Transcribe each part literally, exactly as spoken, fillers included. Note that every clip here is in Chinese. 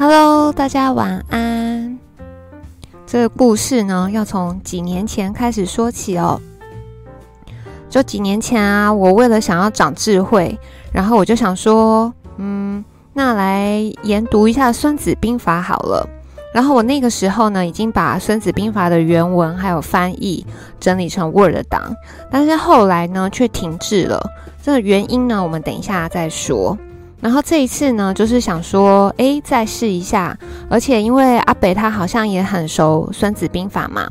Hello， 大家晚安。这个故事呢，要从几年前开始说起哦。就几年前啊，我为了想要长智慧，然后我就想说，嗯，那来研读一下《孙子兵法》好了。然后我那个时候呢，已经把《孙子兵法》的原文还有翻译整理成 Word 档，但是后来呢，却停滞了。这个原因呢，我们等一下再说。然后这一次呢，就是想说，诶，再试一下。而且因为阿北他好像也很熟《孙子兵法》嘛，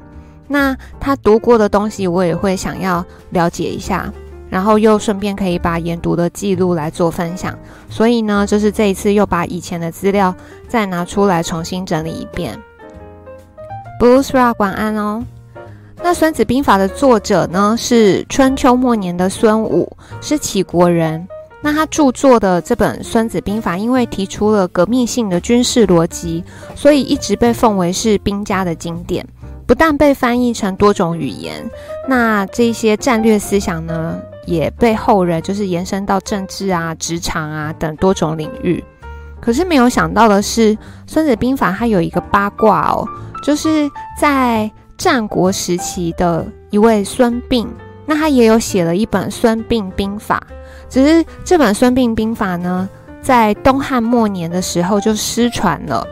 那他读过的东西我也会想要了解一下，然后又顺便可以把研读的记录来做分享。所以呢，就是这一次又把以前的资料再拿出来重新整理一遍。Blues Rock 晚安哦。那《孙子兵法》的作者呢，是春秋末年的孙武，是齐国人。那他著作的这本《孙子兵法》，因为提出了革命性的军事逻辑，所以一直被奉为是兵家的经典。不但被翻译成多种语言，那这些战略思想呢，也被后人就是延伸到政治啊、职场啊等多种领域。可是没有想到的是，《孙子兵法》它有一个八卦哦，就是在战国时期的一位孙膑，那他也有写了一本《孙膑兵法》。只是这本《孙膑兵法》呢，在东汉末年的时候就失传了，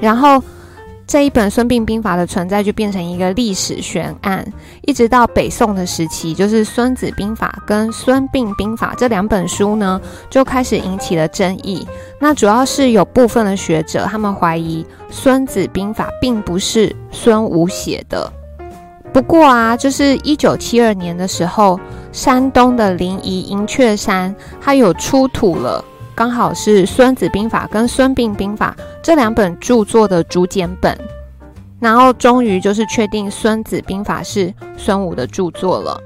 然后这一本《孙膑兵法》的存在就变成一个历史悬案，一直到北宋的时期，就是《孙子兵法》跟《孙膑兵法》这两本书呢，就开始引起了争议。那主要是有部分的学者，他们怀疑《孙子兵法》并不是孙武写的。不过啊，就是一九七二年的时候，山东的临沂银雀山，它有出土了，刚好是《孙子兵法》跟《孙膑兵法》这两本著作的竹简本，然后终于就是确定《孙子兵法》是孙武的著作了。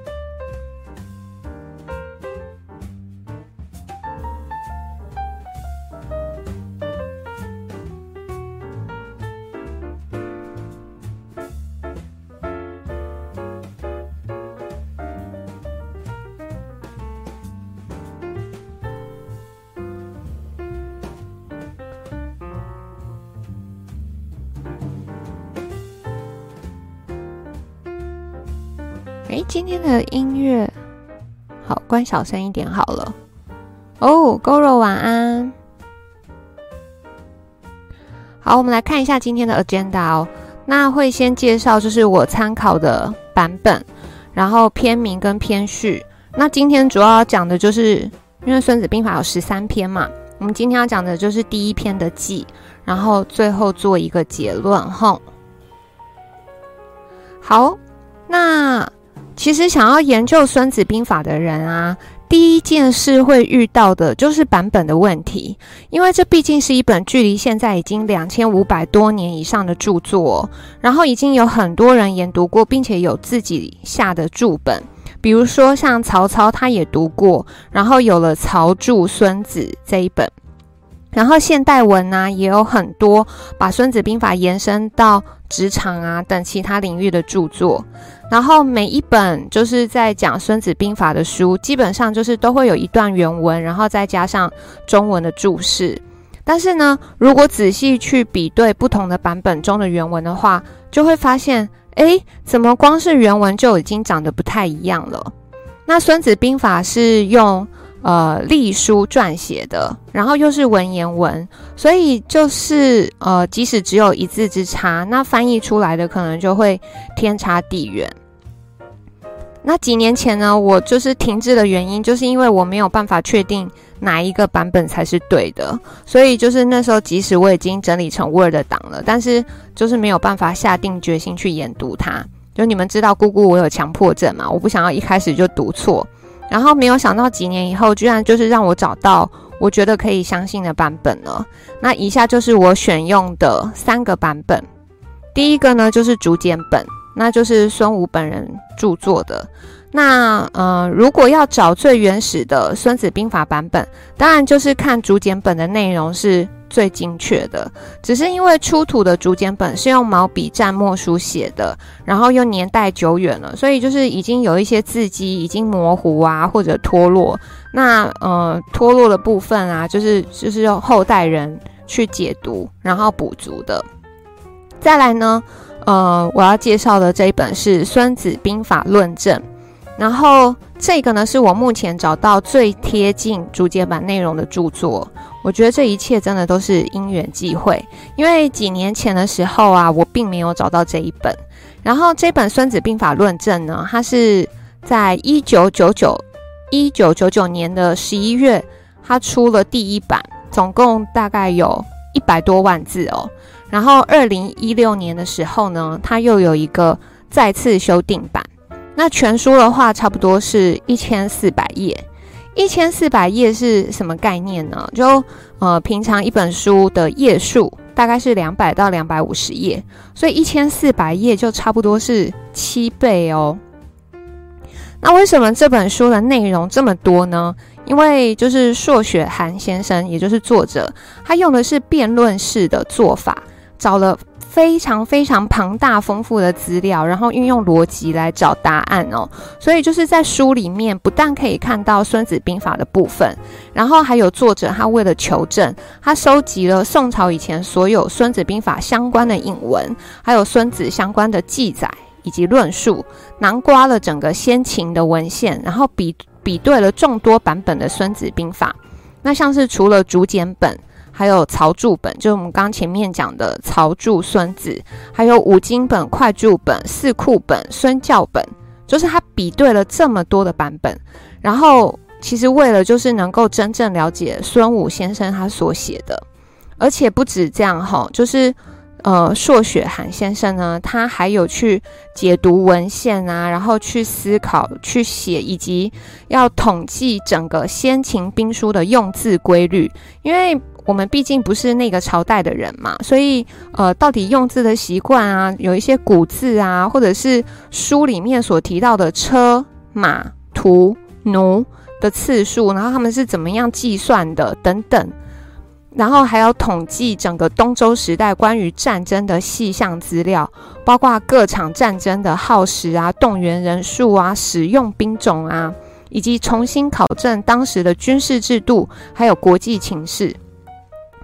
诶，今天的音乐好，关小声一点好了。哦 Goro 晚安。好，我们来看一下今天的 agenda 哦。那会先介绍就是我参考的版本，然后篇名跟篇序。那今天主要要讲的就是，因为《孙子兵法》有十三篇嘛，我们今天要讲的就是第一篇的记，然后最后做一个结论吼。好，那其实想要研究《孙子兵法》的人啊，第一件事会遇到的就是版本的问题，因为这毕竟是一本距离现在已经两千五百多年以上的著作哦，然后已经有很多人研读过，并且有自己下的注本，比如说像曹操他也读过，然后有了《曹注孙子》这一本。然后现代文啊，也有很多把《孙子兵法》延伸到职场啊等其他领域的著作。然后每一本就是在讲《孙子兵法》的书，基本上就是都会有一段原文，然后再加上中文的注释。但是呢，如果仔细去比对不同的版本中的原文的话，就会发现，诶，怎么光是原文就已经长得不太一样了。那《孙子兵法》是用呃，隶书撰写的，然后又是文言文，所以就是呃，即使只有一字之差，那翻译出来的可能就会天差地远。那几年前呢，我就是停滞的原因，就是因为我没有办法确定哪一个版本才是对的，所以就是那时候即使我已经整理成 Word 档了，但是就是没有办法下定决心去研读它。就你们知道姑姑我有强迫症嘛，我不想要一开始就读错。然后没有想到几年以后，居然就是让我找到我觉得可以相信的版本了。那以下就是我选用的三个版本。第一个呢，就是竹简本，那就是孙武本人著作的。那呃，如果要找最原始的《孙子兵法》版本，当然就是看竹简本的内容是最精确的。只是因为出土的竹简本是用毛笔蘸墨书写的，然后又年代久远了，所以就是已经有一些字迹已经模糊啊，或者脱落。那呃脱落的部分啊，就是就是后代人去解读，然后补足的。再来呢，呃，我要介绍的这一本是《孙子兵法论证》，然后这个呢是我目前找到最贴近竹简版内容的著作。我觉得这一切真的都是因缘际会，因为几年前的时候啊，我并没有找到这一本。然后这本《孙子兵法论证》呢，它是在一九九九年的十一月，它出了第一版，总共大概有一百多万字哦。然后二零一六年的时候呢，它又有一个再次修订版。那全书的话，差不多是一千四百页。一千四百页是什么概念呢？就呃，平常一本书的页数大概是两百到两百五十页，所以一千四百页就差不多是七倍哦。那为什么这本书的内容这么多呢？因为就是朔雪寒先生，也就是作者，他用的是辩论式的做法，找了非常非常庞大丰富的资料，然后运用逻辑来找答案哦。所以就是在书里面不但可以看到孙子兵法的部分，然后还有作者他为了求证，他收集了宋朝以前所有孙子兵法相关的引文，还有孙子相关的记载以及论述，囊括了整个先秦的文献，然后比比对了众多版本的孙子兵法。那像是除了竹简本，还有曹注本，就是我们刚前面讲的曹注孙子，还有五经本、会注本、四库本、孙教本，就是他比对了这么多的版本，然后其实为了就是能够真正了解孙武先生他所写的。而且不止这样吼，就是呃，朔雪寒先生呢，他还有去解读文献啊，然后去思考、去写，以及要统计整个先秦兵书的用字规律，因为我们毕竟不是那个朝代的人嘛，所以呃，到底用字的习惯啊，有一些古字啊，或者是书里面所提到的车、马、屠、奴的次数，然后他们是怎么样计算的等等，然后还要统计整个东周时代关于战争的细项资料，包括各场战争的耗时啊、动员人数啊、使用兵种啊，以及重新考证当时的军事制度，还有国际情势。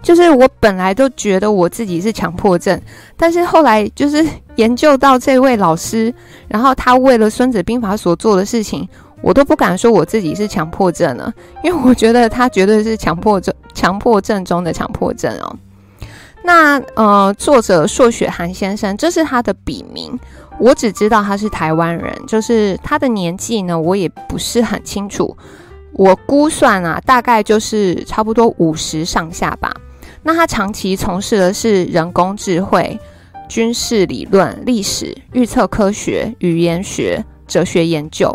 就是我本来都觉得我自己是强迫症，但是后来就是研究到这位老师，然后他为了孙子兵法所做的事情，我都不敢说我自己是强迫症了，因为我觉得他绝对是强迫症，强迫症中的强迫症哦。那呃，作者朔雪寒先生，这是他的笔名，我只知道他是台湾人，就是他的年纪呢，我也不是很清楚，我估算啊，大概就是差不多五十上下吧。那他长期从事的是人工智慧、军事理论、历史、预测科学、语言学、哲学研究。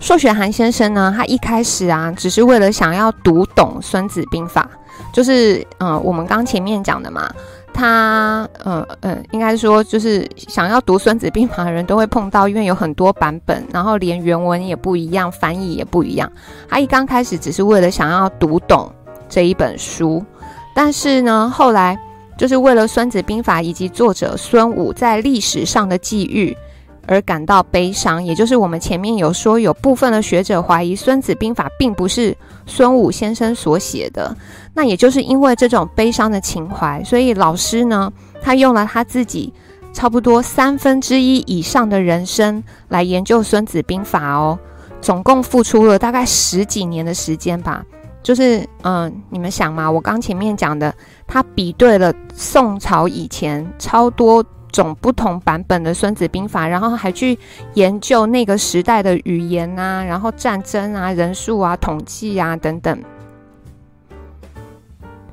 朔雪寒先生呢，他一开始啊，只是为了想要读懂《孙子兵法》，就是呃，我们刚前面讲的嘛，他呃呃，应该说就是想要读《孙子兵法》的人都会碰到，因为有很多版本，然后连原文也不一样，翻译也不一样。他一刚开始只是为了想要读懂这一本书，但是呢，后来就是为了《孙子兵法》以及作者孙武在历史上的际遇而感到悲伤，也就是我们前面有说，有部分的学者怀疑《孙子兵法》并不是孙武先生所写的。那也就是因为这种悲伤的情怀，所以老师呢，他用了他自己差不多三分之一以上的人生来研究《孙子兵法》哦，总共付出了大概十几年的时间吧。就是嗯、呃，你们想嘛，我刚前面讲的，他比对了宋朝以前超多种不同版本的孙子兵法，然后还去研究那个时代的语言啊，然后战争啊、人数啊、统计啊等等。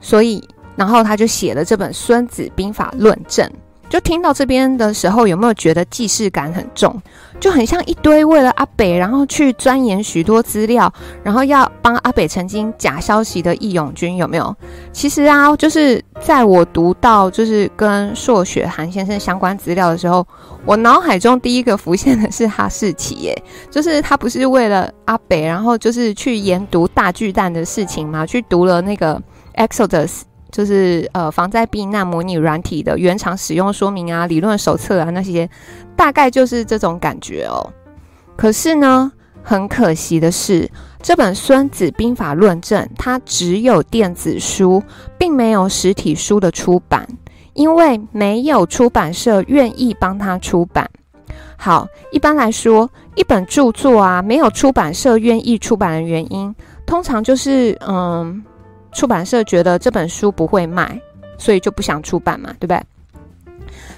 所以，然后他就写了这本《孙子兵法论证》。就听到这边的时候，有没有觉得既视感很重？就很像一堆为了阿北，然后去钻研许多资料，然后要帮阿北澄清假消息的义勇军，有没有？其实啊，就是在我读到就是跟朔雪寒先生相关资料的时候，我脑海中第一个浮现的是哈士奇耶，就是他不是为了阿北，然后就是去研读大巨蛋的事情嘛，去读了那个 Exodus。就是呃，防灾避难模拟软体的原厂使用说明啊、理论手册啊那些，大概就是这种感觉哦。可是呢，很可惜的是，这本《孙子兵法论证》它只有电子书，并没有实体书的出版，因为没有出版社愿意帮它出版。好，一般来说，一本著作啊，没有出版社愿意出版的原因，通常就是嗯，出版社觉得这本书不会卖，所以就不想出版嘛，对不对？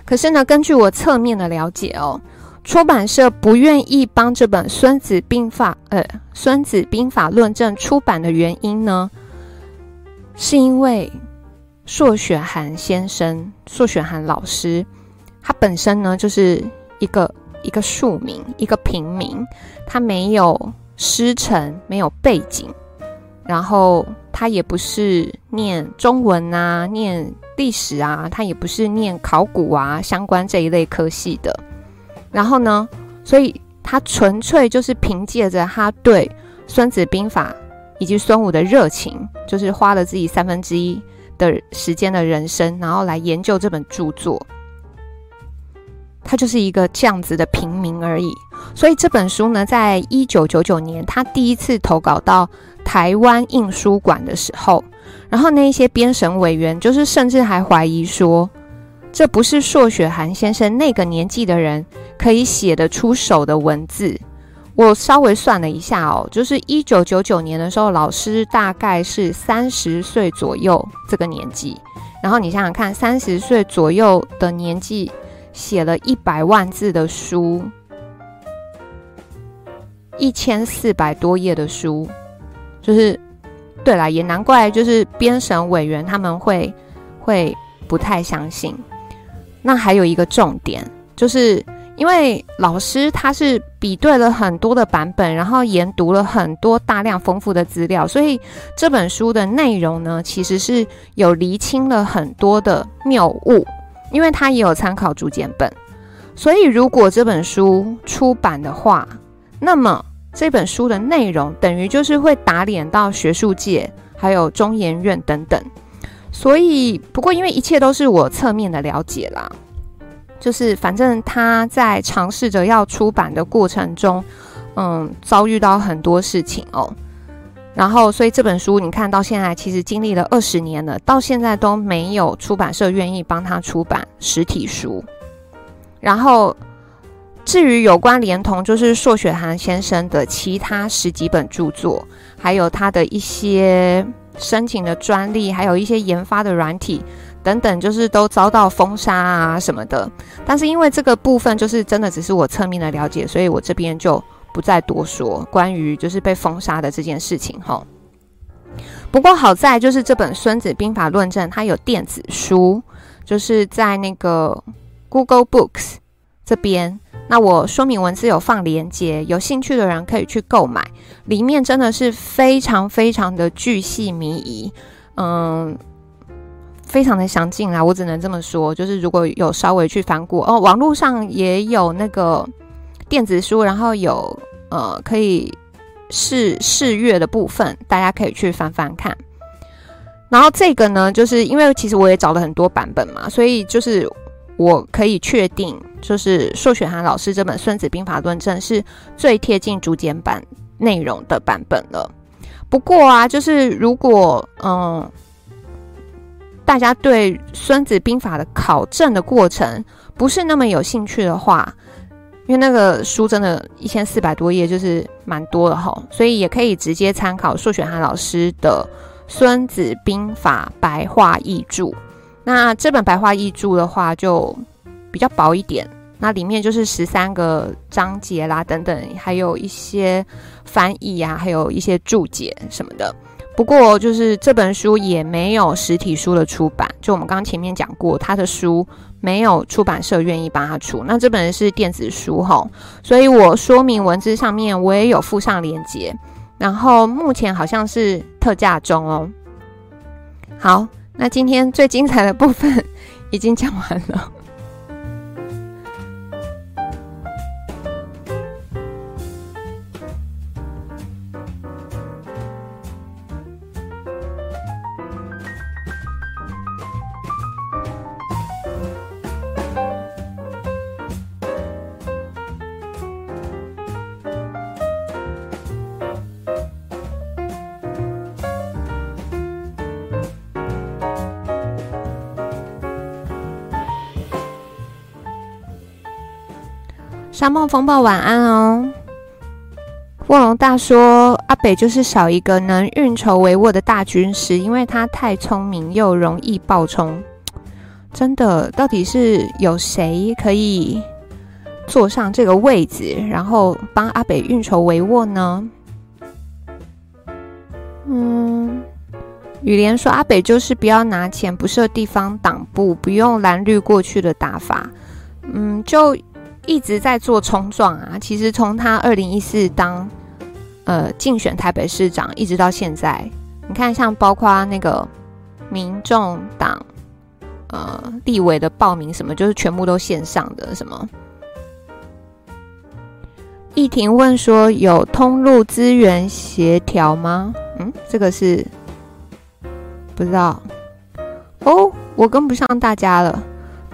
可是呢，根据我侧面的了解哦，出版社不愿意帮这本孙子兵法呃《孙子兵法论证》出版的原因呢，是因为朔雪寒先生、朔雪寒老师，他本身呢就是一个一个庶民，一个平民，他没有师承，没有背景，然后他也不是念中文啊，念历史啊，他也不是念考古啊相关这一类科系的。然后呢，所以他纯粹就是凭借着他对孙子兵法以及孙武的热情，就是花了自己三分之一的时间的人生，然后来研究这本著作。他就是一个这样子的平民而已。所以这本书呢，在一九九九年他第一次投稿到台湾印书馆的时候，然后那一些编审委员就是甚至还怀疑说，这不是朔雪寒先生那个年纪的人可以写得出手的文字。我稍微算了一下哦，就是一九九九年的时候，老师大概是三十岁左右这个年纪，然后你想想看，三十岁左右的年纪写了一百万字的书，一千四百多页的书，就是对啦，也难怪就是编审委员他们会会不太相信。那还有一个重点，就是因为老师他是比对了很多的版本，然后研读了很多大量丰富的资料，所以这本书的内容呢，其实是有厘清了很多的谬误，因为他也有参考竹简本。所以如果这本书出版的话，那么这本书的内容等于就是会打脸到学术界，还有中研院等等。所以，不过因为一切都是我侧面的了解啦，就是反正他在尝试着要出版的过程中，嗯，遭遇到很多事情哦。然后，所以这本书你看到现在，其实经历了二十年了，到现在都没有出版社愿意帮他出版实体书。然后，至于有关连同就是朔雪寒先生的其他十几本著作，还有他的一些申请的专利，还有一些研发的软体等等，就是都遭到封杀啊什么的。但是因为这个部分就是真的只是我侧面的了解，所以我这边就不再多说关于就是被封杀的这件事情吼。不过好在就是这本《孙子兵法论证》它有电子书，就是在那个 Google Books 这边。那我说明文字有放连结，有兴趣的人可以去购买，里面真的是非常非常的巨细靡遗，嗯，非常的详尽啦，我只能这么说。就是如果有稍微去翻过哦，网络上也有那个电子书，然后有呃可以试试阅的部分，大家可以去翻翻看。然后这个呢，就是因为其实我也找了很多版本嘛，所以就是我可以确定，就是朔雪寒老师这本《孙子兵法论证》是最贴近竹简版内容的版本了。不过啊，就是如果嗯，大家对《孙子兵法》的考证的过程不是那么有兴趣的话，因为那个书真的一千四百多页，就是蛮多的吼，所以也可以直接参考朔雪寒老师的《孙子兵法白话译注》。那这本白话译注的话就比较薄一点，那里面就是十三个章节啦等等，还有一些翻译啊，还有一些注解什么的。不过就是这本书也没有实体书的出版，就我们刚刚前面讲过，他的书没有出版社愿意帮他出，那这本是电子书吼，所以我说明文字上面我也有附上连结，然后目前好像是特价中哦。好，那今天最精彩的部分已经讲完了。沙漠风暴晚安哦。卧龙大说，阿北就是少一个能运筹帷幄的大军师，因为他太聪明又容易爆冲。真的，到底是有谁可以坐上这个位置，然后帮阿北运筹帷幄呢？嗯，雨莲说阿北就是不要拿钱，不设地方党部，不用蓝绿过去的打法，嗯，就一直在做冲撞啊。其实从他二零一四当呃竞选台北市长一直到现在，你看像包括那个民众党呃立委的报名什么，就是全部都线上的什么。议婷问说有通路资源协调吗？嗯，这个是不知道哦，我跟不上大家了。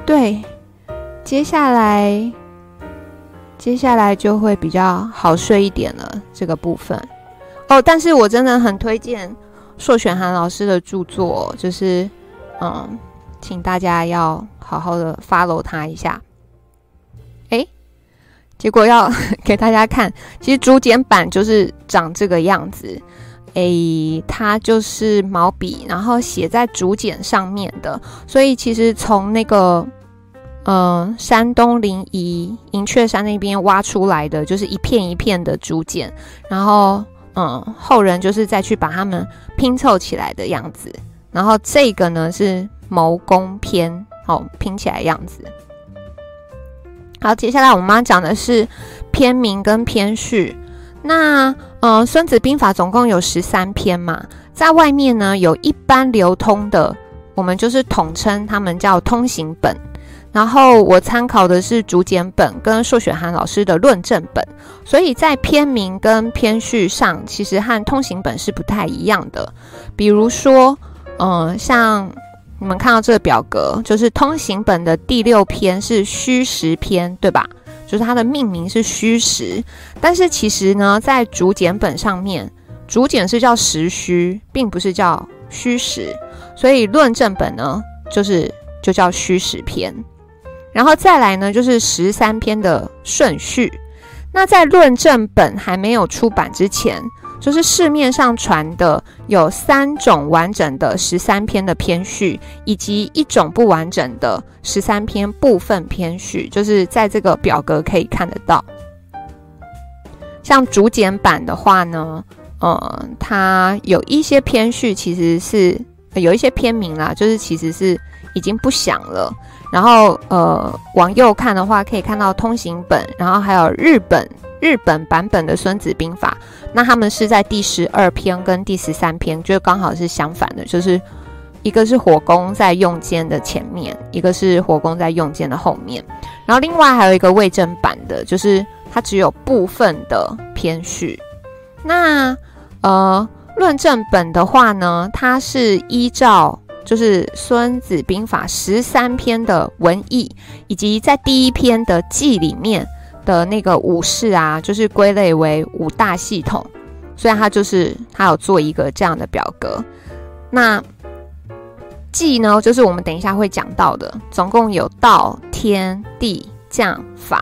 对，接下来接下来就会比较好睡一点了这个部分哦。但是我真的很推荐硕选涵老师的著作，就是嗯，请大家要好好的 follow 他一下。结果要给大家看，其实竹简版就是长这个样子，诶，它就是毛笔，然后写在竹简上面的。所以其实从那个，呃，山东临沂银雀山那边挖出来的，就是一片一片的竹简，然后，嗯，后人就是再去把它们拼凑起来的样子。然后这个呢是谋攻篇，好、哦、拼起来的样子。好，接下来我们妈讲的是篇名跟篇序。那呃，《孙子兵法》总共有十三篇嘛，在外面呢有一般流通的，我们就是统称他们叫通行本。然后我参考的是竹简本跟硕雪涵老师的论证本，所以在篇名跟篇序上，其实和通行本是不太一样的。比如说，呃，像。你们看到这个表格，就是通行本的第六篇是虚实篇，对吧？就是它的命名是虚实，但是其实呢，在竹简本上面，竹简是叫实虚，并不是叫虚实，所以论证本呢，就是就叫虚实篇。然后再来呢，就是十三篇的顺序。那在论证本还没有出版之前，就是市面上传的有三种完整的十三篇的篇序，以及一种不完整的十三篇部分篇序，就是在这个表格可以看得到。像竹简版的话呢，呃，它有一些篇序其实是、呃、有一些篇名啦，就是其实是已经不详了。然后呃，往右看的话可以看到通行本，然后还有日本日本版本的《孙子兵法》，那他们是在第十二篇跟第十三篇，就刚好是相反的，就是一个是火攻在用间的前面，一个是火攻在用间的后面。然后另外还有一个魏征版的，就是它只有部分的篇序。那呃，论证本的话呢，它是依照就是《孙子兵法》十三篇的文义，以及在第一篇的记里面。的那个五式啊，就是归类为五大系统，所以它就是它有做一个这样的表格。那纪呢，就是我们等一下会讲到的，总共有道、天、地、将、法。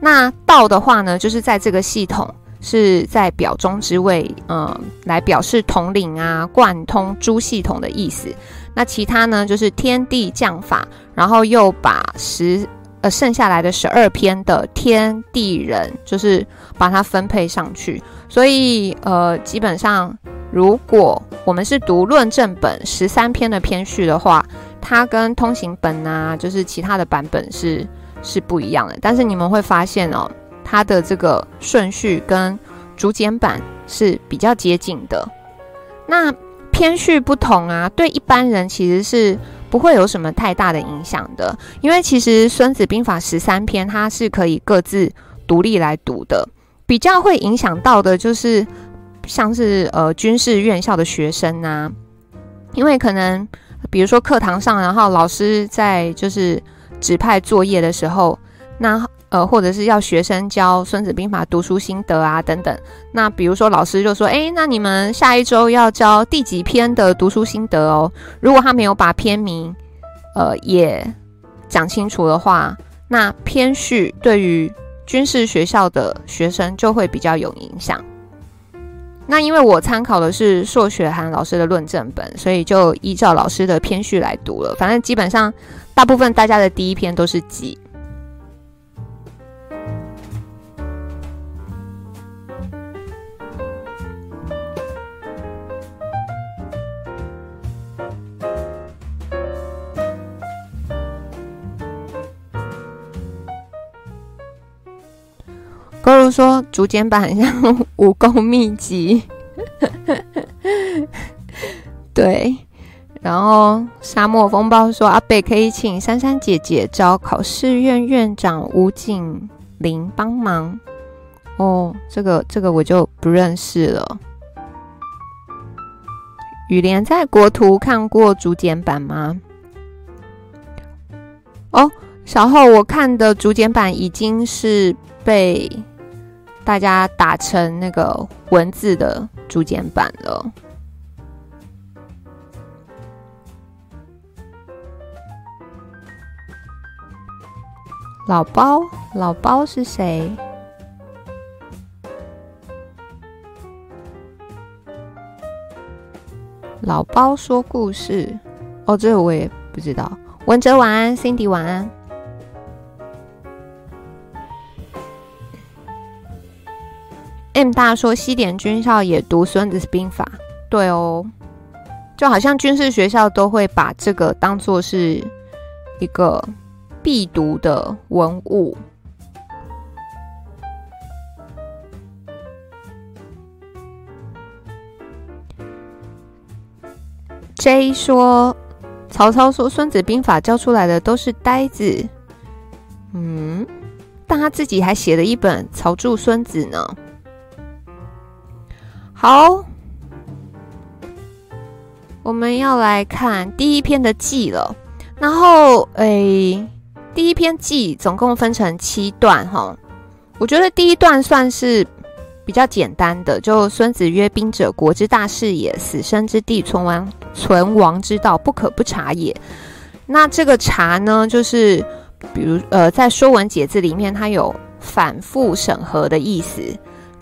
那道的话呢，就是在这个系统是在表中之位，嗯，来表示统领啊，贯通诸系统的意思。那其他呢，就是天、地、将、法，然后又把十。呃，剩下来的十二篇的天地人，就是把它分配上去。所以，呃，基本上，如果我们是读论证本十三篇的篇序的话，它跟通行本啊，就是其他的版本是是不一样的。但是你们会发现哦，它的这个顺序跟竹简版是比较接近的。那篇序不同啊，对一般人其实是。不会有什么太大的影响的，因为其实《孙子兵法》十三篇它是可以各自独立来读的，比较会影响到的就是像是呃军事院校的学生啊，因为可能比如说课堂上，然后老师在就是指派作业的时候，那呃或者是要学生教《孙子兵法》读书心得啊等等，那比如说老师就说，诶，那你们下一周要教第几篇的读书心得哦。如果他没有把篇名呃也讲清楚的话，那篇序对于军事学校的学生就会比较有影响。那因为我参考的是硕学涵老师的论证本，所以就依照老师的篇序来读了。反正基本上大部分大家的第一篇都是己。郭如说竹简版很像武功秘籍对，然后沙漠风暴说阿北可以请珊珊姐姐找考试院院长吴景林帮忙哦，这个这个我就不认识了。雨莲在国图看过竹简版吗？哦，小后我看的竹简版已经是被大家打成那个文字的竹简版了。老包，老包是谁？老包说故事哦，这个我也不知道。文哲晚安 ，Cindy 晚安。M 大说西点军校也读孙子兵法，对哦，就好像军事学校都会把这个当作是一个必读的文物。J 说曹操说孙子兵法教出来的都是呆子，嗯，但他自己还写了一本曹著孙子呢。好，我们要来看第一篇的记了。然后，诶，第一篇记总共分成七段哈。我觉得第一段算是比较简单的，就孙子曰：“兵者，国之大事也，死生之地，存亡存亡之道，不可不察也。”那这个察呢，就是比如呃，在《说文解字》里面，它有反复审核的意思。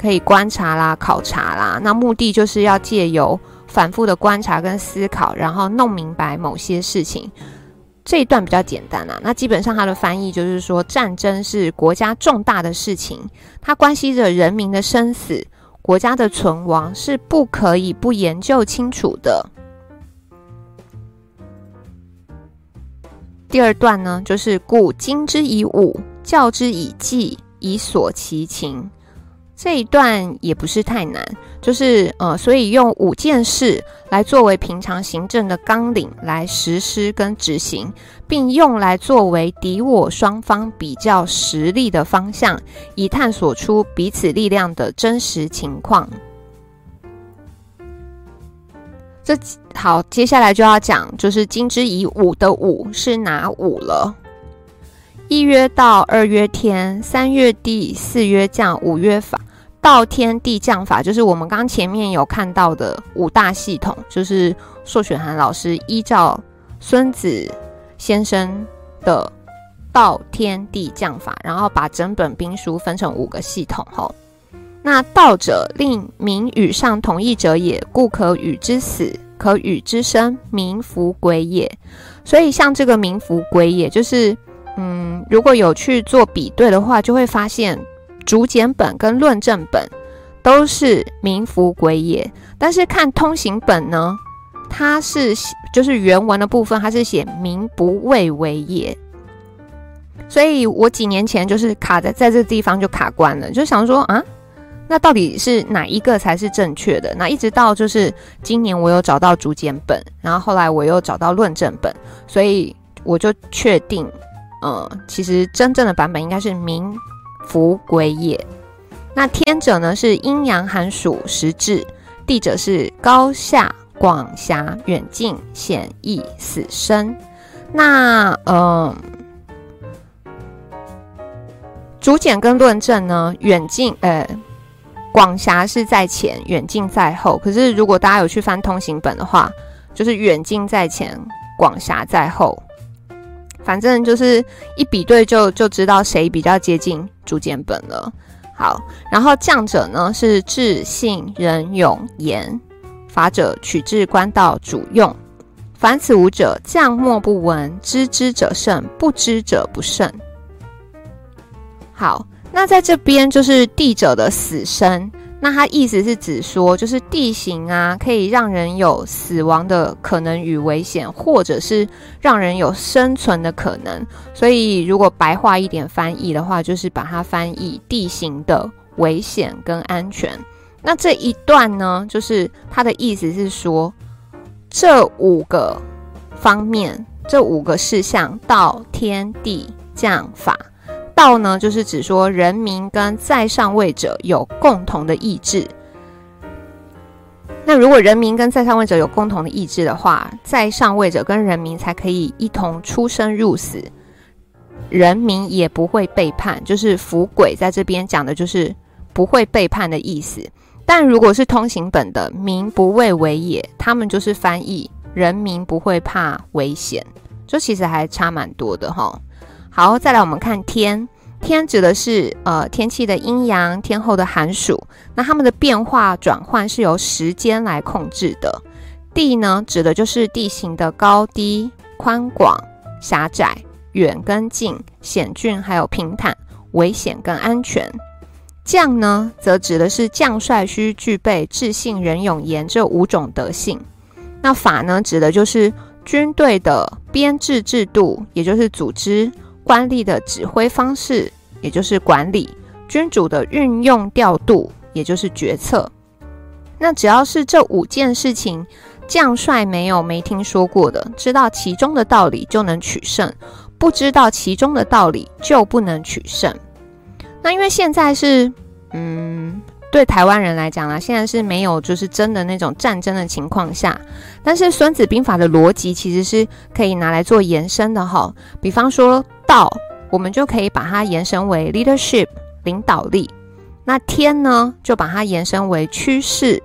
可以观察啦，考察啦，那目的就是要借由反复的观察跟思考，然后弄明白某些事情。这一段比较简单啦，那基本上它的翻译就是说，战争是国家重大的事情，它关系着人民的生死，国家的存亡是不可以不研究清楚的。第二段呢，就是故经之以武，教之以计，以索其情。这一段也不是太难，就是呃，所以用五件事来作为平常行政的纲领来实施跟执行，并用来作为敌我双方比较实力的方向，以探索出彼此力量的真实情况。这好，接下来就要讲，就是经之以武的武是哪武了？一曰道，二曰天，三曰地，四曰将，五曰法。道天地将法就是我们刚前面有看到的五大系统，就是硕雪涵老师依照孙子先生的道天地将法，然后把整本兵书分成五个系统吼。那道者，令民与上同一者也，故可与之死，可与之生，民弗归也。所以像这个民弗归也，就是嗯，如果有去做比对的话，就会发现竹简本跟论证本都是民弗归也，但是看通行本呢，它是就是原文的部分，它是写民不畏为也。所以我几年前就是卡在在这地方就卡关了，就想说啊，那到底是哪一个才是正确的？那一直到就是今年我有找到竹简本，然后后来我又找到论证本，所以我就确定。呃、嗯，其实真正的版本应该是民弗归也。那天者呢，是阴阳寒暑时制；地者是高下广狭远近险易死生。那呃、嗯，竹简跟论证呢，远近呃广狭是在前，远近在后。可是如果大家有去翻通行本的话，就是远近在前，广狭在后。反正就是一比对就就知道谁比较接近竹简本了。好，然后降者呢是智信仁勇言，法者取之官道主用。凡此五者，降莫不闻，知之者胜，不知者不胜。好，那在这边就是地者的死生，那它意思是指说，就是地形啊，可以让人有死亡的可能与危险，或者是让人有生存的可能。所以，如果白话一点翻译的话，就是把它翻译地形的危险跟安全。那这一段呢，就是它的意思是说，这五个方面，这五个事项，道、天地、降、法。道呢，就是指说人民跟在上位者有共同的意志。那如果人民跟在上位者有共同的意志的话，在上位者跟人民才可以一同出生入死，人民也不会背叛。就是伏鬼在这边讲的就是不会背叛的意思。但如果是通行本的民不畏危也，他们就是翻译人民不会怕危险，就其实还差蛮多的齁。好，再来我们看天，天指的是呃天气的阴阳，天候的寒暑，那它们的变化转换是由时间来控制的。地呢，指的就是地形的高低、宽广、狭窄、远跟近、险峻还有平坦、危险跟安全。将呢，则指的是将帅需具备智信仁勇言这五种德性。那法呢，指的就是军队的编制制度，也就是组织。官吏的指挥方式，也就是管理；君主的运用调度，也就是决策。那只要是这五件事情，将帅没有没听说过的，知道其中的道理就能取胜；不知道其中的道理就不能取胜。那因为现在是，嗯，对台湾人来讲啦，现在是没有就是真的那种战争的情况下。但是《孙子兵法》的逻辑其实是可以拿来做延伸的哈，比方说。道，我们就可以把它延伸为 leadership 领导力。那天呢，就把它延伸为趋势。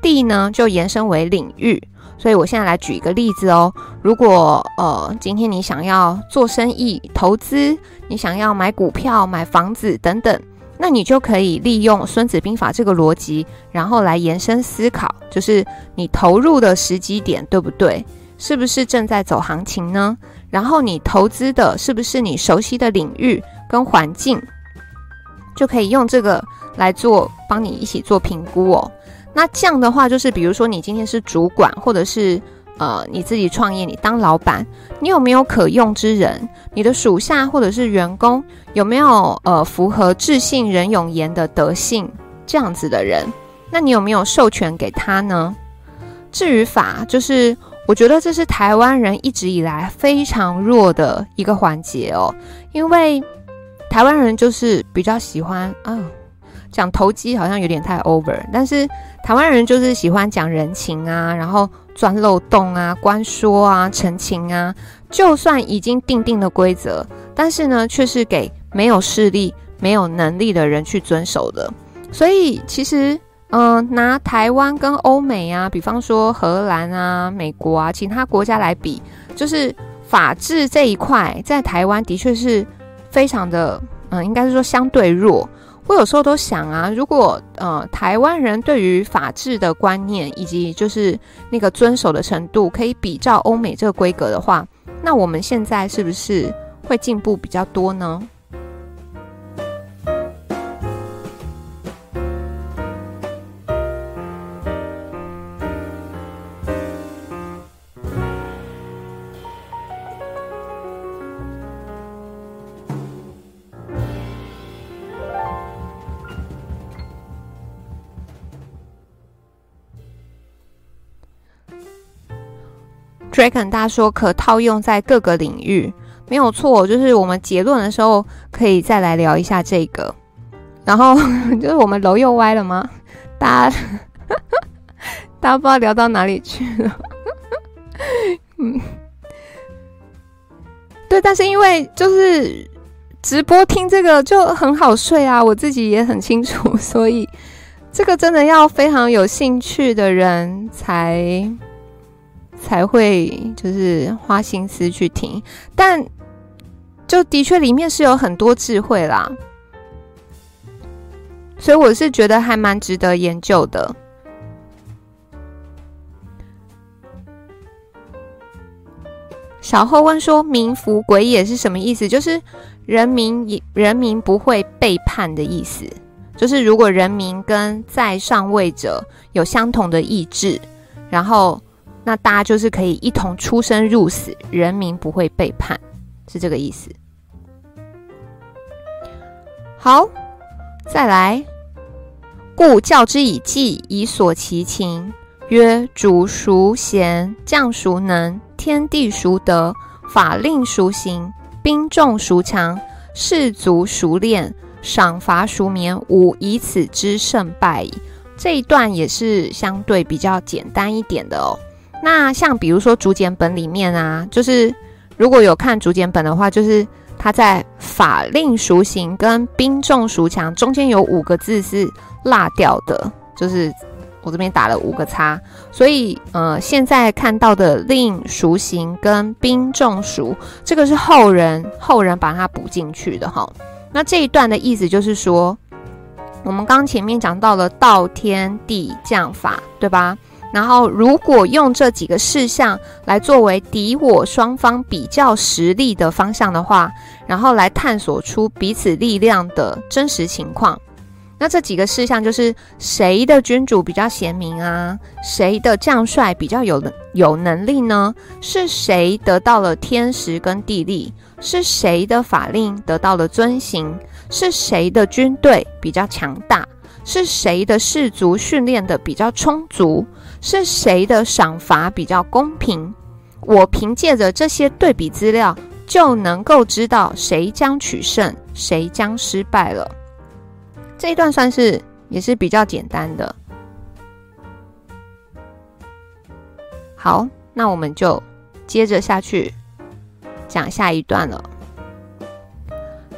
地呢，就延伸为领域。所以我现在来举一个例子哦。如果呃，今天你想要做生意、投资，你想要买股票、买房子等等，那你就可以利用《孙子兵法》这个逻辑，然后来延伸思考，就是你投入的时机点对不对？是不是正在走行情呢？然后你投资的是不是你熟悉的领域跟环境，就可以用这个来做，帮你一起做评估哦。那这样的话，就是比如说你今天是主管，或者是呃你自己创业，你当老板，你有没有可用之人？你的属下或者是员工有没有呃符合智信仁勇言的德性这样子的人？那你有没有授权给他呢？至于法，就是。我觉得这是台湾人一直以来非常弱的一个环节哦，因为台湾人就是比较喜欢啊，讲投机好像有点太 over， 但是台湾人就是喜欢讲人情啊，然后钻漏洞啊、关说啊、澄清啊，就算已经定定的规则，但是呢，却是给没有势力、没有能力的人去遵守的，所以其实。嗯、呃，拿台湾跟欧美啊，比方说荷兰啊、美国啊，其他国家来比，就是法治这一块，在台湾的确是非常的，嗯、呃，应该是说相对弱。我有时候都想啊，如果呃台湾人对于法治的观念以及就是那个遵守的程度，可以比照欧美这个规格的话，那我们现在是不是会进步比较多呢？Draken 大说可套用在各个领域，没有错。就是我们结论的时候可以再来聊一下这个。然后就是我们楼又歪了吗？大家大家不知道聊到哪里去了。嗯，对，但是因为就是直播听这个就很好睡啊，我自己也很清楚，所以这个真的要非常有兴趣的人才。才会就是花心思去听，但就的确里面是有很多智慧啦，所以我是觉得还蛮值得研究的。小后问说民服鬼也是什么意思，就是人民人民不会背叛的意思，就是如果人民跟在上位者有相同的意志，然后那大家就是可以一同出生入死，人民不会背叛，是这个意思。好，再来，故教之以计，以所其情，曰主孰贤，将孰能，天地孰德，法令孰行，兵众孰强，士卒孰练，赏罚孰免，吾以此知胜败矣。这一段也是相对比较简单一点的哦。那像比如说竹简本里面啊，就是如果有看竹简本的话，就是它在法令孰行跟兵众孰强中间有五个字是落掉的，就是我这边打了五个叉，所以呃，现在看到的令孰行跟兵众孰，这个是后人后人把它补进去的哈。那这一段的意思就是说，我们刚前面讲到了道天地将法，对吧？然后如果用这几个事项来作为敌我双方比较实力的方向的话，然后来探索出彼此力量的真实情况。那这几个事项就是谁的君主比较贤明啊，谁的将帅比较有有能力呢？是谁得到了天时跟地利？是谁的法令得到了遵行？是谁的军队比较强大？是谁的士卒训练的比较充足？是谁的赏罚比较公平？我凭借着这些对比资料，就能够知道谁将取胜，谁将失败了。这一段算是也是比较简单的。好，那我们就接着下去讲下一段了。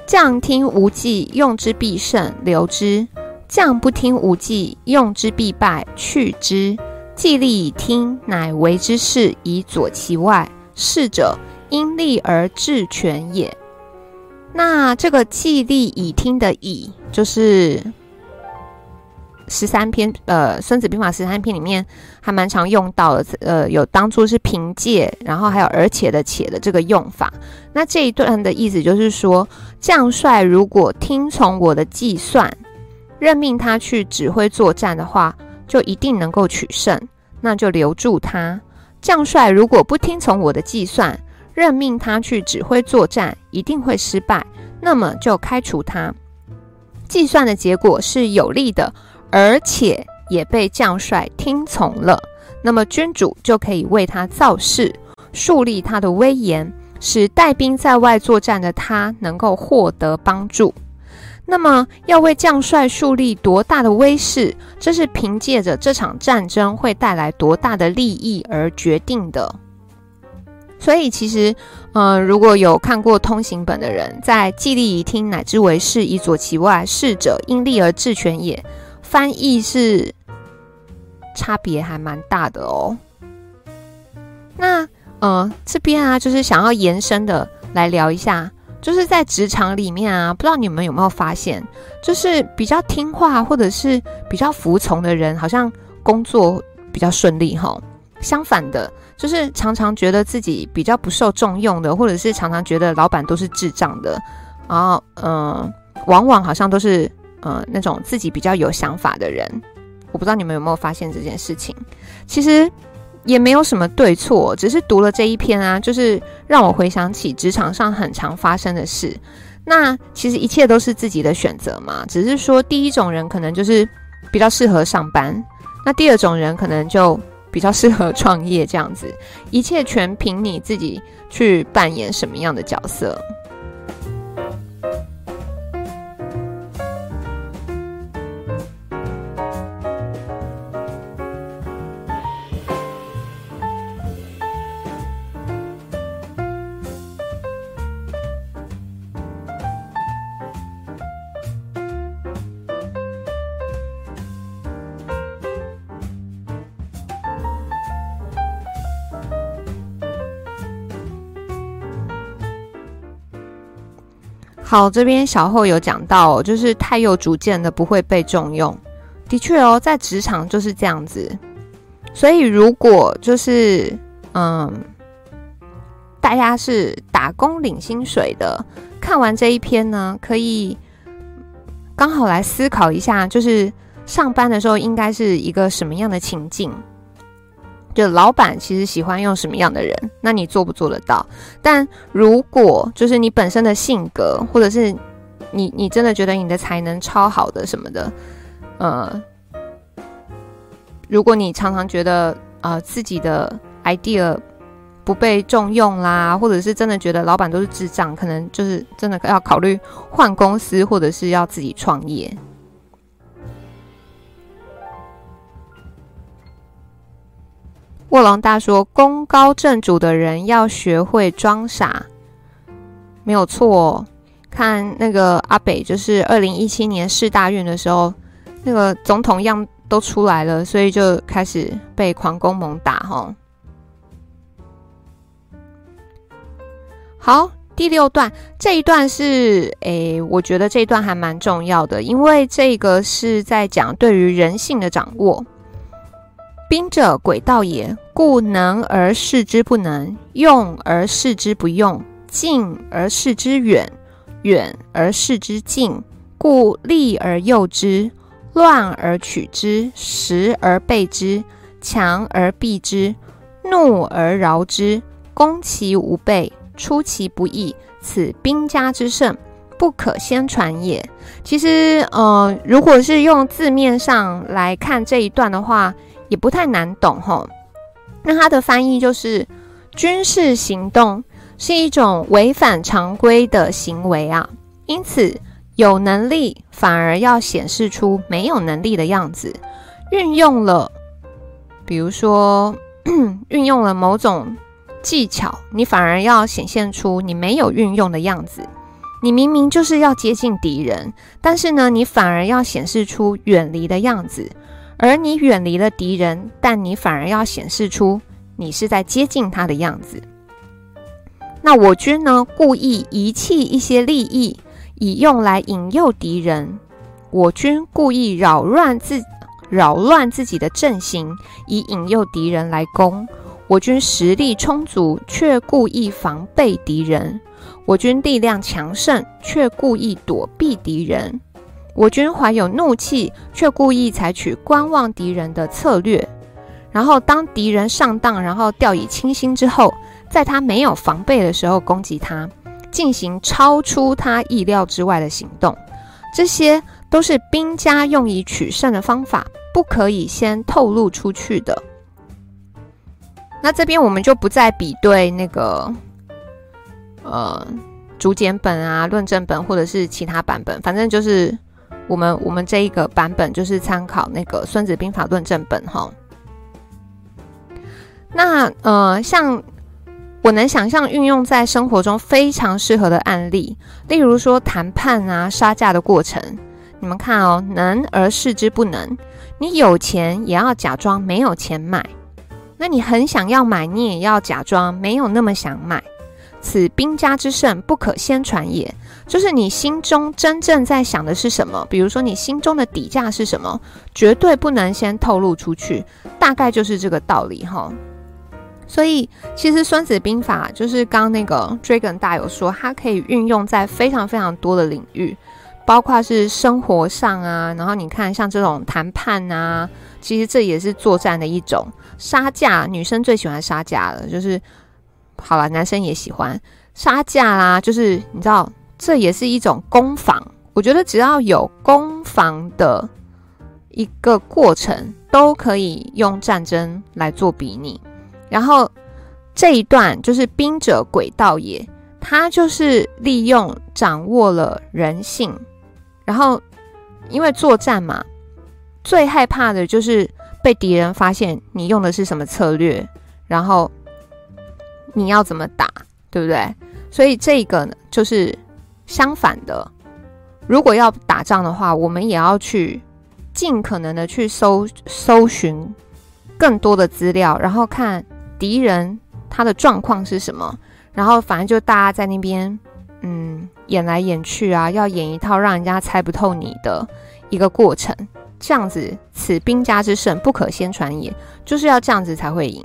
将听无计，用之必胜，留之；将不听无计，用之必败，去之。既立以听，乃为之事，以佐其外。是者，因利而制权也。那这个既立以听的以，就是十三篇呃《孙子兵法》十三篇里面还蛮常用到的，呃，有当初是凭借，然后还有而且的且的这个用法。那这一段的意思就是说，将帅如果听从我的计算，任命他去指挥作战的话，就一定能够取胜，那就留住他。将帅如果不听从我的计算，任命他去指挥作战，一定会失败，那么就开除他。计算的结果是有利的，而且也被将帅听从了，那么君主就可以为他造势，树立他的威严，使带兵在外作战的他能够获得帮助。那么要为将帅树立多大的威势，这是凭借着这场战争会带来多大的利益而决定的。所以其实呃，如果有看过通行本的人，在既立以听乃至为事，以佐其外，是者因利而制权也，翻译是差别还蛮大的哦。那呃，这边啊就是想要延伸的来聊一下，就是在职场里面啊，不知道你们有没有发现，就是比较听话或者是比较服从的人，好像工作比较顺利齁。相反的，就是常常觉得自己比较不受重用的，或者是常常觉得老板都是智障的，然后嗯，往往好像都是呃、嗯、那种自己比较有想法的人。我不知道你们有没有发现这件事情，其实也没有什么对错，只是读了这一篇啊，就是让我回想起职场上很常发生的事。那其实一切都是自己的选择嘛，只是说第一种人可能就是比较适合上班，那第二种人可能就比较适合创业，这样子一切全凭你自己去扮演什么样的角色。好，这边小后有讲到、哦，就是太有主见的不会被重用。的确哦，在职场就是这样子。所以如果就是嗯，大家是打工领薪水的，看完这一篇呢，可以刚好来思考一下，就是上班的时候应该是一个什么样的情境。就老板其实喜欢用什么样的人，那你做不做得到？但如果就是你本身的性格，或者是你你真的觉得你的才能超好的什么的，呃，如果你常常觉得呃自己的 idea 不被重用啦，或者是真的觉得老板都是智障，可能就是真的要考虑换公司，或者是要自己创业。卧龙大说，功高震主的人要学会装傻，没有错、哦。看那个阿北，就是二零一七年世大运的时候，那个总统样都出来了，所以就开始被狂攻猛打吼。好，第六段，这一段是诶，我觉得这一段还蛮重要的，因为这个是在讲对于人性的掌握。兵者，诡道也。故能而示之不能，用而示之不用，近而示之远，远而示之近。故利而诱之，乱而取之，实而备之，强而避之，怒而饶之，攻其无备，出其不意。此兵家之盛，不可先传也。其实，呃，如果是用字面上来看这一段的话，也不太难懂吼。那它的翻译就是，军事行动是一种违反常规的行为啊，因此有能力反而要显示出没有能力的样子。运用了，比如说运用了某种技巧，你反而要显现出你没有运用的样子。你明明就是要接近敌人，但是呢，你反而要显示出远离的样子。而你远离了敌人，但你反而要显示出你是在接近他的样子。那我军呢，故意遗弃一些利益，以用来引诱敌人；我军故意扰乱自扰乱自己的阵型，以引诱敌人来攻；我军实力充足，却故意防备敌人；我军力量强盛，却故意躲避敌人。我军怀有怒气，却故意采取观望敌人的策略。然后当敌人上当，然后掉以轻心之后，在他没有防备的时候攻击他，进行超出他意料之外的行动。这些都是兵家用以取胜的方法，不可以先透露出去的。那这边我们就不再比对那个，呃，竹简本啊、论证本或者是其他版本，反正就是。我们我们这一个版本就是参考那个《孙子兵法论证本》哈。那呃，像我能想象运用在生活中非常适合的案例，例如说谈判啊、杀价的过程。你们看哦，能而示之不能，你有钱也要假装没有钱买；那你很想要买，你也要假装没有那么想买。此兵家之盛，不可先传也。就是你心中真正在想的是什么，比如说你心中的底价是什么，绝对不能先透露出去，大概就是这个道理哈。所以其实《孙子兵法》就是刚那个 Dragon 大有说，它可以运用在非常非常多的领域，包括是生活上啊，然后你看像这种谈判啊，其实这也是作战的一种。杀价，女生最喜欢杀价了，就是好啦，男生也喜欢杀价啦，就是你知道。这也是一种攻防，我觉得只要有攻防的一个过程，都可以用战争来做比拟。然后这一段就是兵者诡道也，他就是利用掌握了人性。然后因为作战嘛，最害怕的就是被敌人发现你用的是什么策略，然后你要怎么打，对不对？所以这个呢，就是相反的，如果要打仗的话，我们也要去尽可能的去搜搜寻更多的资料，然后看敌人他的状况是什么，然后反正就大家在那边嗯演来演去啊，要演一套让人家猜不透你的一个过程。这样子，此兵家之胜，不可先传也，就是要这样子才会赢。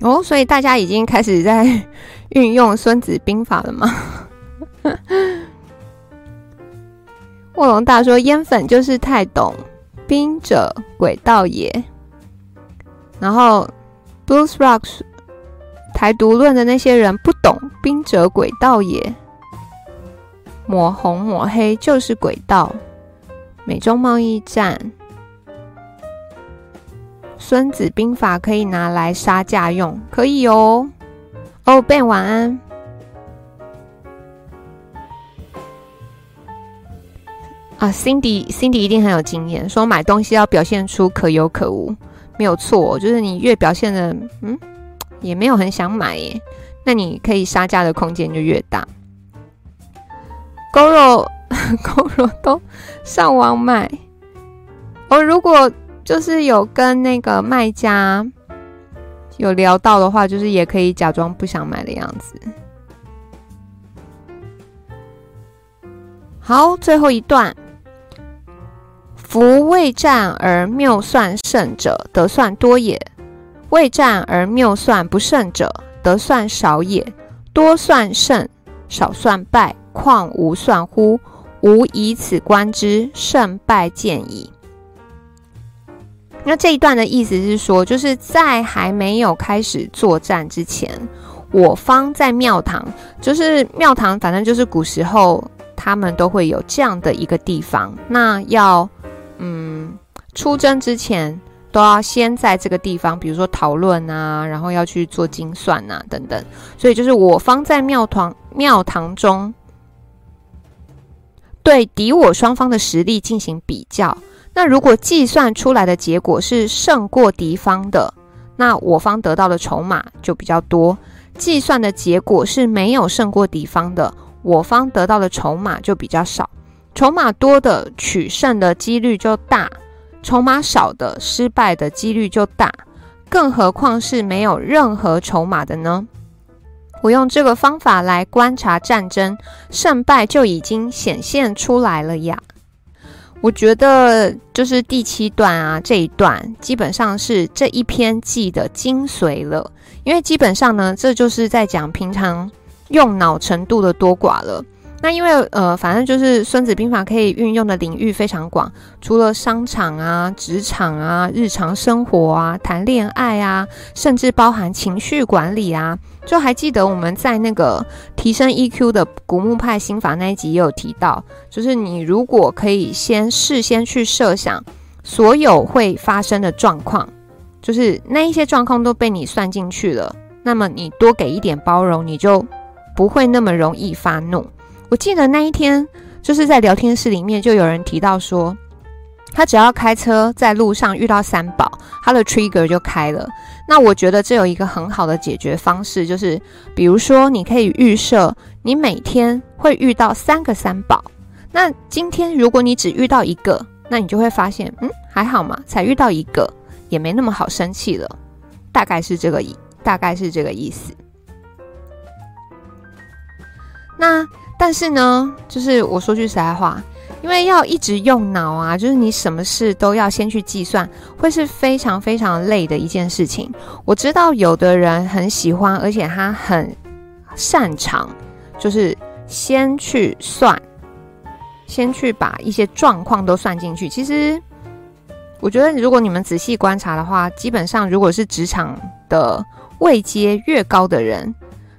哦，所以大家已经开始在运用《孙子兵法》了吗？卧龙大说：“烟粉就是太懂兵者，诡道也。”然后 Blues Rock 台独论的那些人不懂兵者，诡道也。抹红抹黑就是诡道。美中贸易战。孙子兵法可以拿来杀价用，可以哦。哦 Ben 晚安。啊 Cindy Cindy 一定很有经验，说买东西要表现出可有可无，没有错，就是你越表现的嗯也没有很想买耶，那你可以杀价的空间就越大。狗肉狗肉都上网买哦，如果就是有跟那个卖家有聊到的话，就是也可以假装不想买的样子。好，最后一段，夫未战而谬算胜者，得算多也；未战而谬算不胜者，得算少也。多算胜，少算败，况无算乎？吾以此观之，胜败见矣。那这一段的意思是说，就是在还没有开始作战之前，我方在庙堂，就是庙堂，反正就是古时候他们都会有这样的一个地方。那要嗯出征之前，都要先在这个地方，比如说讨论啊，然后要去做精算啊等等。所以就是我方在庙堂庙堂中，对敌我双方的实力进行比较。那如果计算出来的结果是胜过敌方的，那我方得到的筹码就比较多；计算的结果是没有胜过敌方的，我方得到的筹码就比较少。筹码多的取胜的几率就大，筹码少的失败的几率就大，更何况是没有任何筹码的呢？我用这个方法来观察战争，胜败就已经显现出来了呀。我觉得就是第七段啊，这一段基本上是这一篇记的精髓了，因为基本上呢，这就是在讲平常用脑程度的多寡了。那因为呃，反正就是《孙子兵法》可以运用的领域非常广，除了商场啊、职场啊、日常生活啊、谈恋爱啊，甚至包含情绪管理啊。就还记得我们在那个提升 E Q 的古墓派心法那一集也有提到，就是你如果可以先事先去设想所有会发生的状况，就是那一些状况都被你算进去了，那么你多给一点包容，你就不会那么容易发怒。我记得那一天就是在聊天室里面就有人提到说，他只要开车在路上遇到三宝，他的 trigger 就开了。那我觉得这有一个很好的解决方式，就是比如说你可以预设你每天会遇到三个三宝，那今天如果你只遇到一个，那你就会发现嗯还好嘛，才遇到一个也没那么好生气了，大概是这个大概是这个意思。那但是呢，就是我说句实在话，因为要一直用脑啊，就是你什么事都要先去计算，会是非常非常累的一件事情。我知道有的人很喜欢，而且他很擅长，就是先去算，先去把一些状况都算进去。其实我觉得如果你们仔细观察的话，基本上如果是职场的位阶越高的人，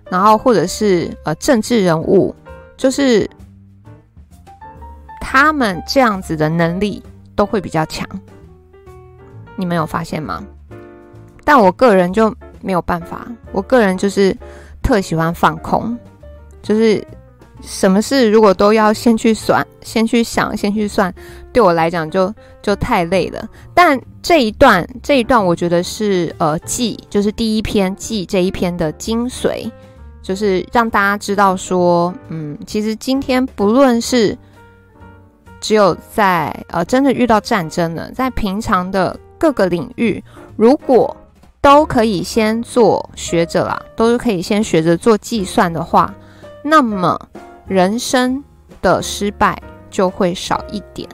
然后或者是呃政治人物，就是他们这样子的能力都会比较强，你们有发现吗？但我个人就没有办法，我个人就是特喜欢放空，就是什么事如果都要先去算、先去想、先去算，对我来讲就就太累了。但这一段这一段我觉得是呃记，就是第一篇记这一篇的精髓，就是让大家知道说，嗯，其实今天不论是只有在呃真的遇到战争了，在平常的各个领域，如果都可以先做学者啦，都是可以先学着做计算的话，那么人生的失败就会少一点。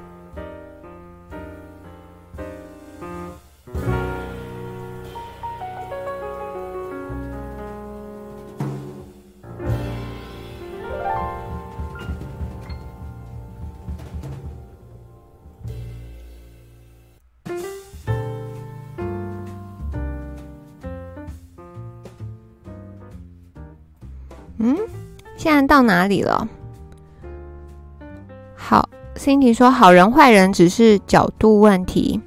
嗯，现在到哪里了？好， Cindy 说好人坏人只是角度问题。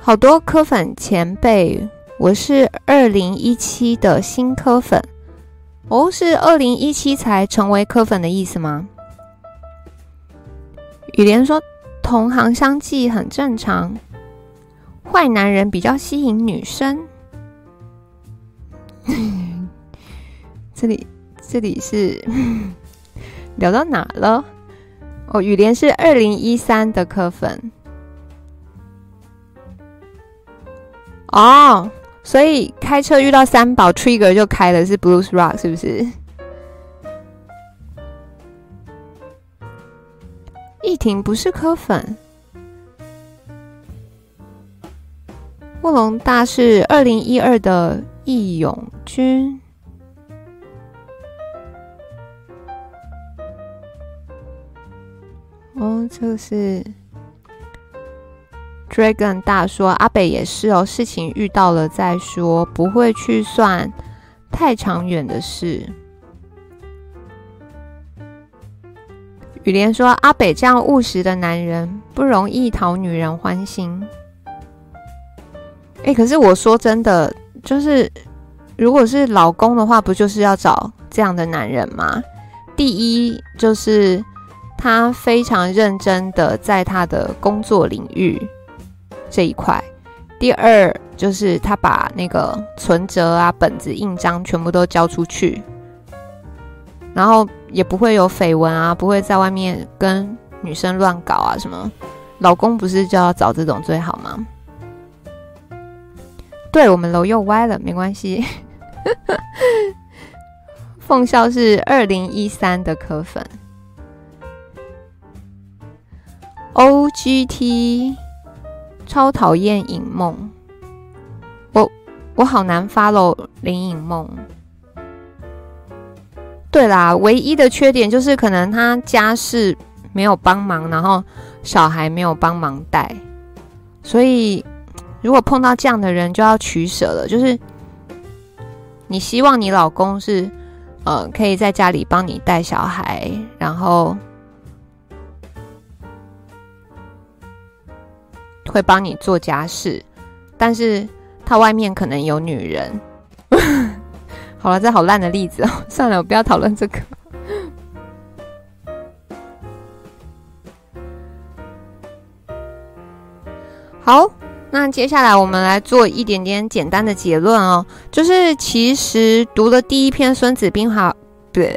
好多科粉前辈，我是二零一七的新科粉。哦，是二零一七才成为科粉的意思吗？雨莲说同行相忌很正常，坏男人比较吸引女生。这里这里是聊到哪了？哦，雨莲是二零一三的科粉哦，所以开车遇到三宝 trigger 就开了，是 Blues Rock 是不是？逸婷不是科粉，卧龙大是二零一二的义勇军。哦，这个是 Dragon 大说阿北也是哦，事情遇到了再说，不会去算太长远的事。雨莲说阿北这样务实的男人不容易讨女人欢心。哎，可是我说真的，就是如果是老公的话，不就是要找这样的男人吗？第一就是他非常认真的在他的工作领域这一块，第二就是他把那个存折啊、本子、印章全部都交出去，然后也不会有绯闻啊，不会在外面跟女生乱搞啊什么。老公不是就要找这种最好吗？对，我们楼又歪了，没关系。凤笑是二零一三的科粉。O G T 超讨厌影梦，我我好难 follow 林影梦。对啦，唯一的缺点就是可能他家事没有帮忙，然后小孩没有帮忙带，所以如果碰到这样的人就要取舍了。就是你希望你老公是呃可以在家里帮你带小孩，然后会帮你做家事，但是他外面可能有女人。好了，这好烂的例子哦，算了，我不要讨论这个。好，那接下来我们来做一点点简单的结论哦，就是其实读了第一篇《孙子兵法》对。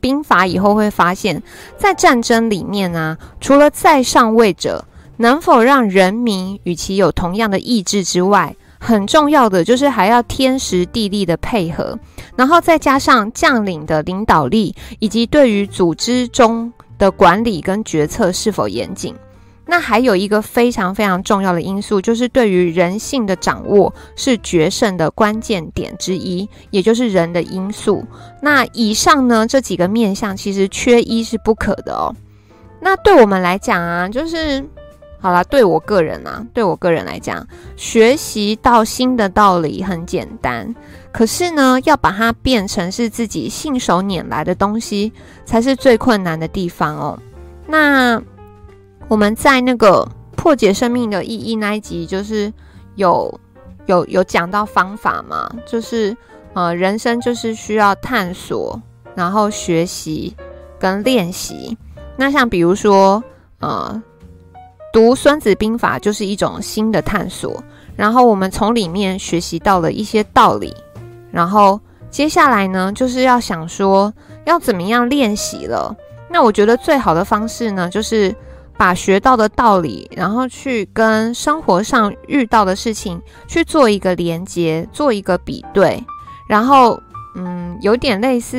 兵法以后会发现，在战争里面啊，除了在上位者能否让人民与其有同样的意志之外，很重要的就是还要天时地利的配合，然后再加上将领的领导力，以及对于组织中的管理跟决策是否严谨。那还有一个非常非常重要的因素，就是对于人性的掌握是决胜的关键点之一，也就是人的因素。那以上呢，这几个面向其实缺一是不可的哦。那对我们来讲啊，就是好啦，对我个人啊，对我个人来讲，学习到新的道理很简单，可是呢，要把它变成是自己信手拈来的东西，才是最困难的地方哦。那我们在那个破解生命的意义那一集，就是有有有讲到方法嘛，就是呃，人生就是需要探索，然后学习跟练习。那像比如说呃，读孙子兵法就是一种新的探索，然后我们从里面学习到了一些道理，然后接下来呢就是要想说要怎么样练习了。那我觉得最好的方式呢，就是把学到的道理，然后去跟生活上遇到的事情去做一个连接，做一个比对，然后嗯，有点类似，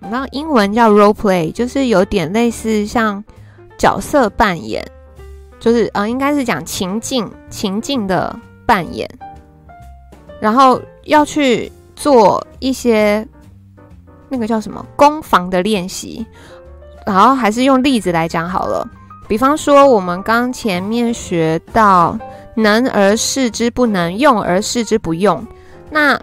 你知道英文叫 role play， 就是有点类似像角色扮演，就是呃，应该是讲情境情境的扮演，然后要去做一些那个叫什么攻防的练习。然后还是用例子来讲好了。比方说我们刚前面学到能而示之不能，用而示之不用，那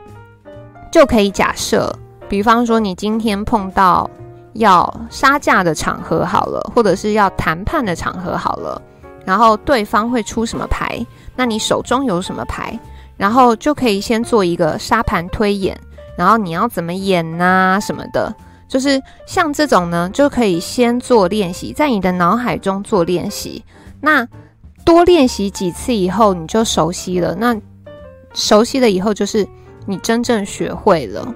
就可以假设，比方说你今天碰到要杀价的场合好了，或者是要谈判的场合好了，然后对方会出什么牌，那你手中有什么牌，然后就可以先做一个沙盘推演，然后你要怎么演啊什么的，就是像这种呢就可以先做练习，在你的脑海中做练习。那多练习几次以后你就熟悉了，那熟悉了以后就是你真正学会了。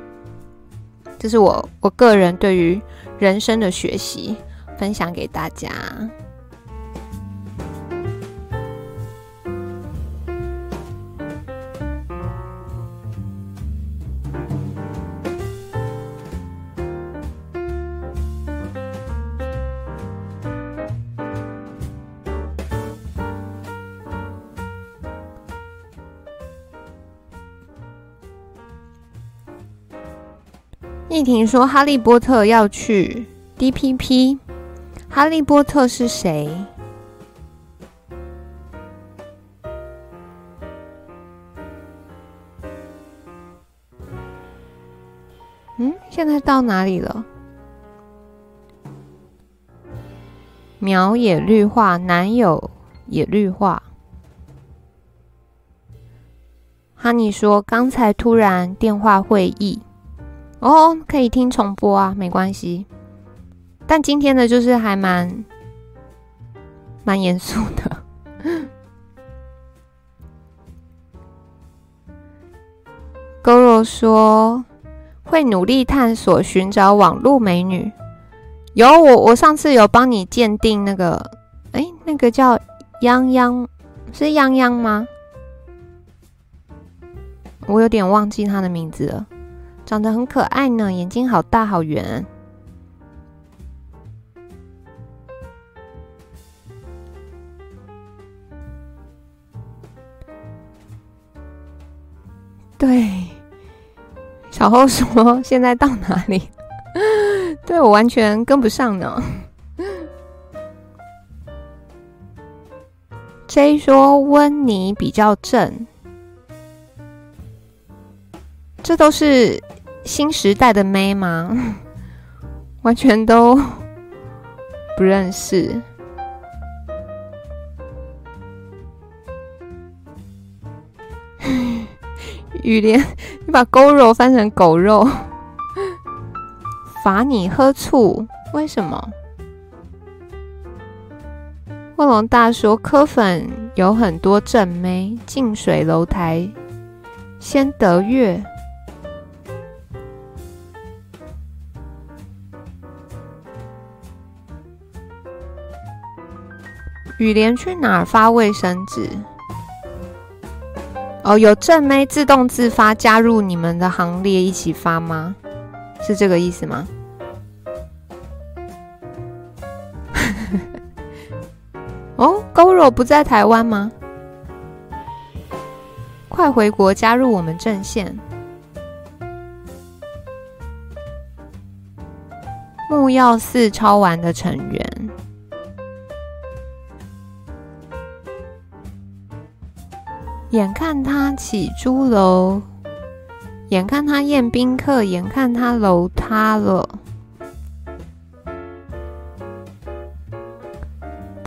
这是我我个人对于人生的学习分享给大家。一婷说哈利波特要去 D P P， 哈利波特是谁？嗯，现在到哪里了？苗也绿化，男友也绿化。哈尼说刚才突然电话会议哦，可以听重播啊，没关系。但今天的就是还蛮蛮严肃的。Goro 说会努力探索寻找网路美女。有我，我上次有帮你鉴定那个，哎，那个叫泱泱，是泱泱吗？我有点忘记她的名字了。长得很可爱呢，眼睛好大好圆。对，小后说现在到哪里？对，我完全跟不上呢。J 说温妮比较正，这都是新时代的妹吗？完全都不认识。雨莲，你把狗肉翻成狗肉。罚你喝醋，为什么？卧龙大说柯粉有很多正妹，近水楼台先得月。雨莲去哪儿发卫生纸？哦，有正妹自动自发加入你们的行列一起发吗？是这个意思吗？哦，勾肉不在台湾吗？快回国加入我们阵线。木曜四超玩的成员。眼看他起朱楼，眼看他宴宾客，眼看他楼塌了。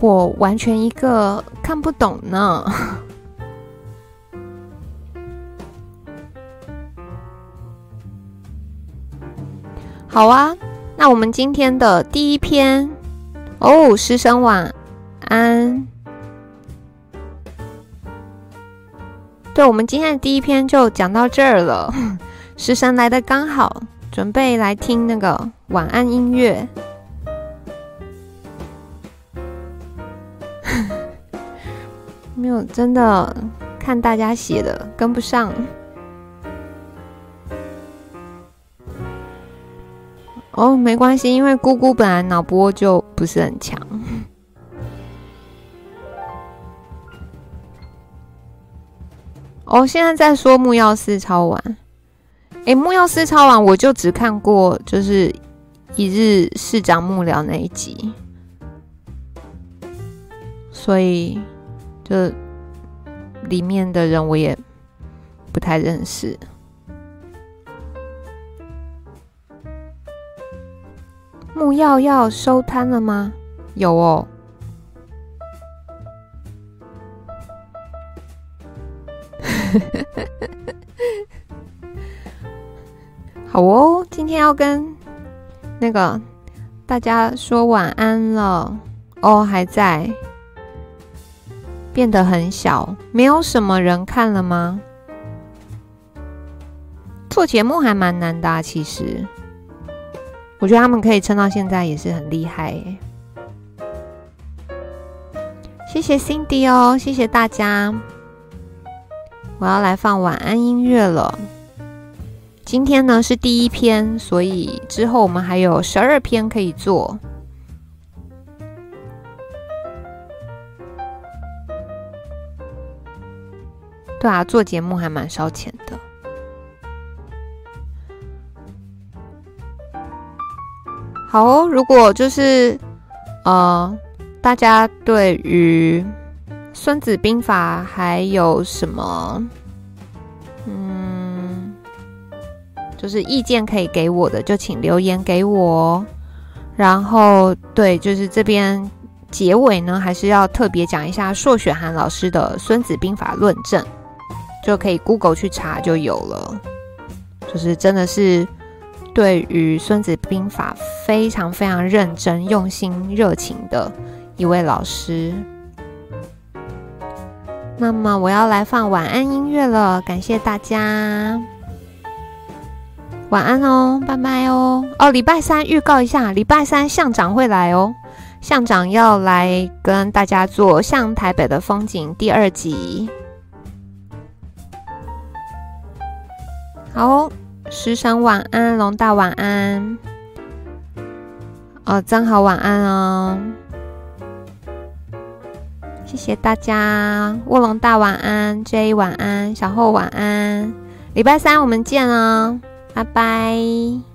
我完全一个看不懂呢。好啊，那我们今天的第一篇哦，师生晚安。对，我们今天的第一篇就讲到这儿了。师生来的刚好，准备来听那个晚安音乐。没有，真的看大家写的跟不上。哦，没关系，因为姑姑本来脑波就不是很强。哦，现在在说木曜四超玩，诶、欸，木曜四超玩我就只看过就是一日市长幕僚那一集，所以就里面的人我也不太认识。木曜要收摊了吗？有哦。好哦，今天要跟那个大家说晚安了哦，还在变得很小，没有什么人看了吗？做节目还蛮难的啊，其实。我觉得他们可以撑到现在也是很厉害耶。谢谢 Cindy 哦，谢谢大家。我要来放晚安音乐了。今天呢是第一篇，所以之后我们还有十二篇可以做。对啊，做节目还蛮烧钱的。好哦，如果就是呃，大家对于孙子兵法还有什么嗯，就是意见可以给我的，就请留言给我。然后对，就是这边结尾呢，还是要特别讲一下朔雪涵老师的《孙子兵法论证》，就可以 Google 去查就有了，就是真的是。对于《孙子兵法》非常非常认真、用心、热情的一位老师。那么我要来放晚安音乐了，感谢大家，晚安哦，拜拜哦。哦，礼拜三预告一下，礼拜三向长会来哦，向长要来跟大家做《向台北的风景》第二集。好哦。师生晚安，龙大晚安，哦，张豪晚安哦，谢谢大家，卧龙大晚安 ，J 晚安，小厚晚安，礼拜三我们见哦，拜拜。